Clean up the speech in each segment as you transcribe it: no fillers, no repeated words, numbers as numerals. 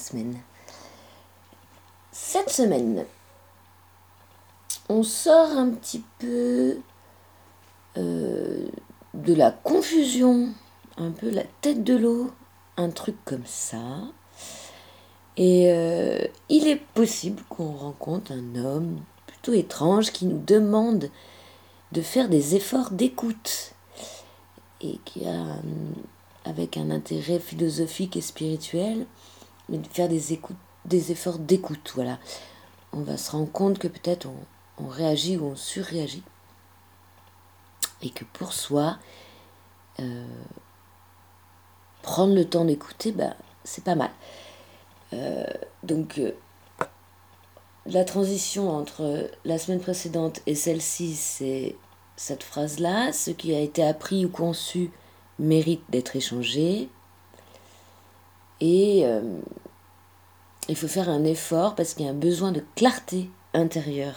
semaine. Cette semaine, on sort un petit peu de la confusion, un peu la tête de l'eau, un truc comme ça. Et il est possible qu'on rencontre un homme plutôt étrange qui nous demande de faire des efforts d'écoute et qui a, avec un intérêt philosophique et spirituel, mais de faire des efforts d'écoute, voilà. On va se rendre compte que peut-être on réagit ou on surréagit et que pour soi, prendre le temps d'écouter, c'est pas mal. Donc, la transition entre la semaine précédente et celle-ci, c'est cette phrase-là. Ce qui a été appris ou conçu mérite d'être échangé. Et il faut faire un effort parce qu'il y a un besoin de clarté intérieure.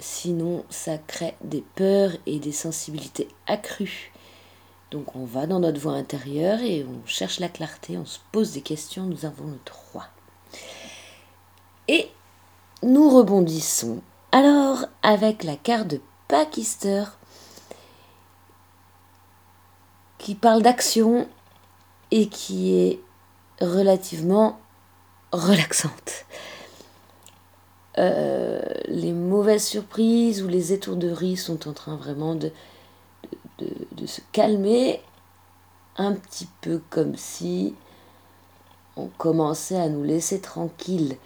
Sinon, ça crée des peurs et des sensibilités accrues. Donc on va dans notre voie intérieure et on cherche la clarté, on se pose des questions, nous avons le droit. Et nous rebondissons. Alors avec la carte de Pachister qui parle d'action et qui est relativement relaxante. Les mauvaises surprises ou les étourderies sont en train vraiment de se calmer, un petit peu comme si on commençait à nous laisser tranquilles.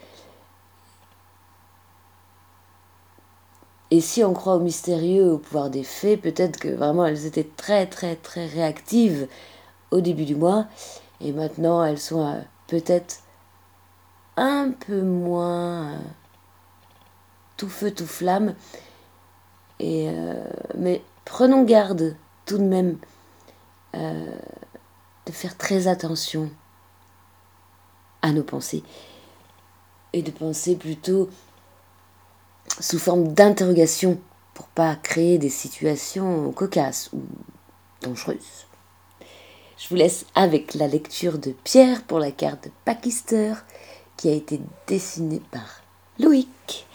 Et si on croit au mystérieux, au pouvoir des fées, peut-être que vraiment elles étaient très très très réactives au début du mois, et maintenant elles sont peut-être un peu moins tout feu, tout flamme, et mais prenons garde tout de même de faire très attention à nos pensées et de penser plutôt sous forme d'interrogation pour pas créer des situations cocasses ou dangereuses. Je vous laisse avec la lecture de Pierre pour la carte de Pachister qui a été dessinée par Loïc.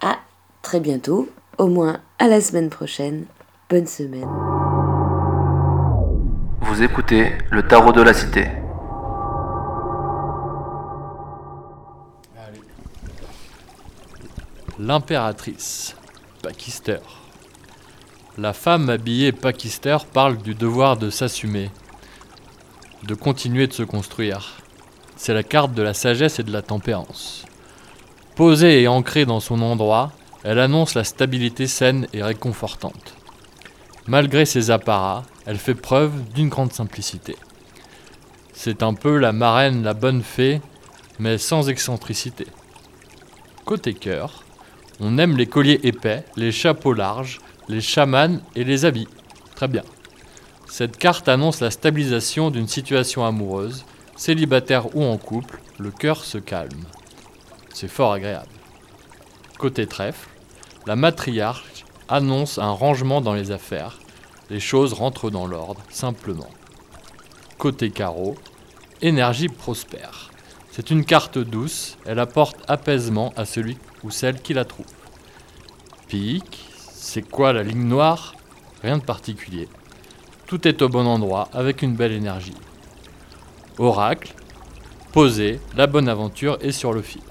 À très bientôt. Au moins à la semaine prochaine. Bonne semaine. Vous écoutez le tarot de la cité. Allez. L'impératrice, Pachister. La femme habillée Pachister parle du devoir de s'assumer, de continuer de se construire. C'est la carte de la sagesse et de la tempérance. Posée et ancrée dans son endroit, elle annonce la stabilité saine et réconfortante. Malgré ses apparats, elle fait preuve d'une grande simplicité. C'est un peu la marraine, la bonne fée, mais sans excentricité. Côté cœur, on aime les colliers épais, les chapeaux larges, les chamans et les habits. Très bien. Cette carte annonce la stabilisation d'une situation amoureuse, célibataire ou en couple, le cœur se calme. C'est fort agréable. Côté trèfle, la matriarche annonce un rangement dans les affaires. Les choses rentrent dans l'ordre, simplement. Côté carreau, énergie prospère. C'est une carte douce, elle apporte apaisement à celui ou celle qui la trouve. Pique, c'est quoi la ligne noire ? Rien de particulier. Tout est au bon endroit, avec une belle énergie. Oracle, posé, la bonne aventure est sur le fil.